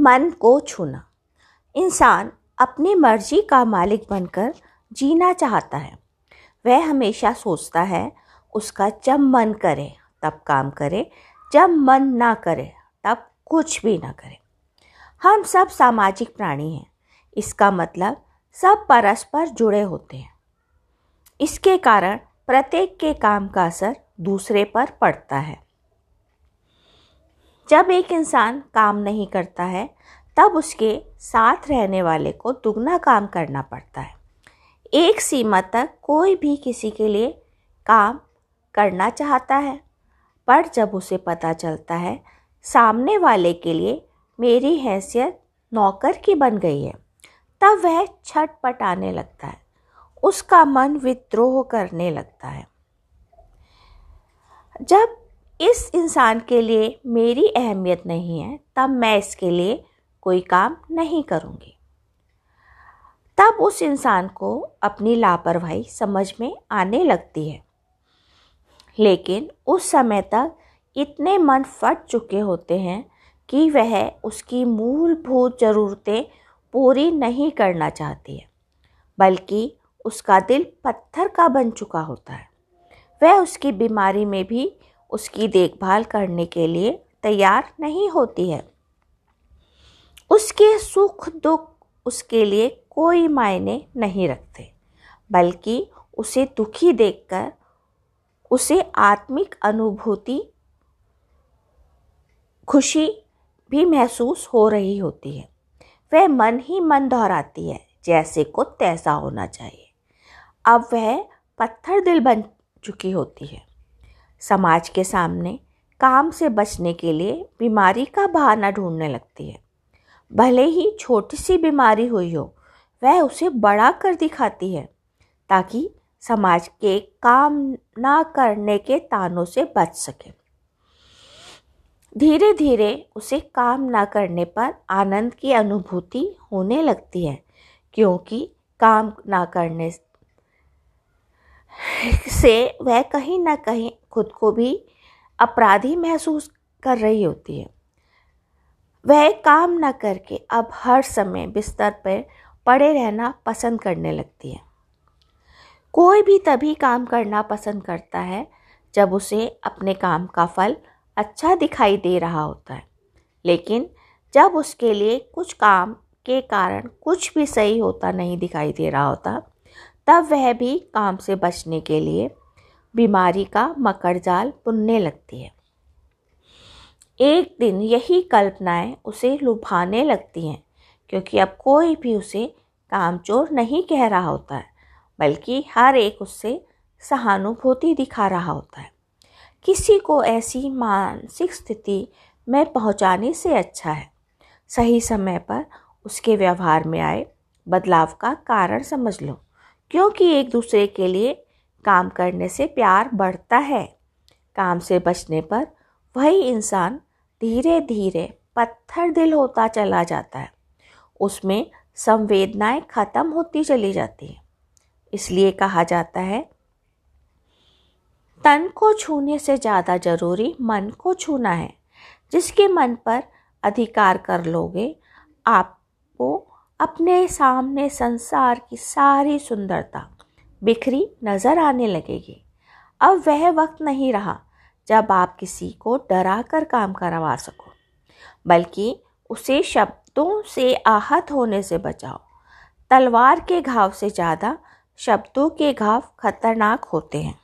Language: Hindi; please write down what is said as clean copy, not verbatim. मन को छूना। इंसान अपनी मर्जी का मालिक बनकर जीना चाहता है। वह हमेशा सोचता है उसका जब मन करे तब काम करे, जब मन ना करे तब कुछ भी ना करे। हम सब सामाजिक प्राणी हैं, इसका मतलब सब परस्पर जुड़े होते हैं। इसके कारण प्रत्येक के काम का असर दूसरे पर पड़ता है। जब एक इंसान काम नहीं करता है तब उसके साथ रहने वाले को दुगना काम करना पड़ता है। एक सीमा तक कोई भी किसी के लिए काम करना चाहता है, पर जब उसे पता चलता है सामने वाले के लिए मेरी हैसियत नौकर की बन गई है, तब वह छटपट आने लगता है। उसका मन विद्रोह करने लगता है। जब इस इंसान के लिए मेरी अहमियत नहीं है तब मैं इसके लिए कोई काम नहीं करूँगी। तब उस इंसान को अपनी लापरवाही समझ में आने लगती है, लेकिन उस समय तक इतने मन फट चुके होते हैं कि वह उसकी मूलभूत ज़रूरतें पूरी नहीं करना चाहती है, बल्कि उसका दिल पत्थर का बन चुका होता है। वह उसकी बीमारी में भी उसकी देखभाल करने के लिए तैयार नहीं होती है। उसके सुख दुख उसके लिए कोई मायने नहीं रखते, बल्कि उसे दुखी देखकर उसे आत्मिक अनुभूति खुशी भी महसूस हो रही होती है। वह मन ही मन दोहराती है जैसे को तैसा होना चाहिए। अब वह पत्थर दिल बन चुकी होती है। समाज के सामने काम से बचने के लिए बीमारी का बहाना ढूंढने लगती है। भले ही छोटी सी बीमारी हुई हो, वह उसे बड़ा कर दिखाती है ताकि समाज के काम ना करने के तानों से बच सके। धीरे धीरे उसे काम ना करने पर आनंद की अनुभूति होने लगती है, क्योंकि काम ना करने से वह कहीं ना कहीं खुद को भी अपराधी महसूस कर रही होती है। वह काम ना करके अब हर समय बिस्तर पर पड़े रहना पसंद करने लगती है। कोई भी तभी काम करना पसंद करता है जब उसे अपने काम का फल अच्छा दिखाई दे रहा होता है, लेकिन जब उसके लिए कुछ काम के कारण कुछ भी सही होता नहीं दिखाई दे रहा होता, तब वह भी काम से बचने के लिए बीमारी का मकड़जाल बुनने लगती है। एक दिन यही कल्पनाएं उसे लुभाने लगती हैं, क्योंकि अब कोई भी उसे कामचोर नहीं कह रहा होता है, बल्कि हर एक उससे सहानुभूति दिखा रहा होता है। किसी को ऐसी मानसिक स्थिति में पहुंचाने से अच्छा है सही समय पर उसके व्यवहार में आए बदलाव का कारण समझ लो, क्योंकि एक दूसरे के लिए काम करने से प्यार बढ़ता है। काम से बचने पर वही इंसान धीरे धीरे पत्थर दिल होता चला जाता है। उसमें संवेदनाएं ख़त्म होती चली जाती हैं। इसलिए कहा जाता है, तन को छूने से ज़्यादा ज़रूरी मन को छूना है। जिसके मन पर अधिकार कर लोगे, आपको अपने सामने संसार की सारी सुंदरता बिखरी नज़र आने लगेगी। अब वह वक्त नहीं रहा जब आप किसी को डरा कर काम करवा सको, बल्कि उसे शब्दों से आहत होने से बचाओ। तलवार के घाव से ज़्यादा शब्दों के घाव खतरनाक होते हैं।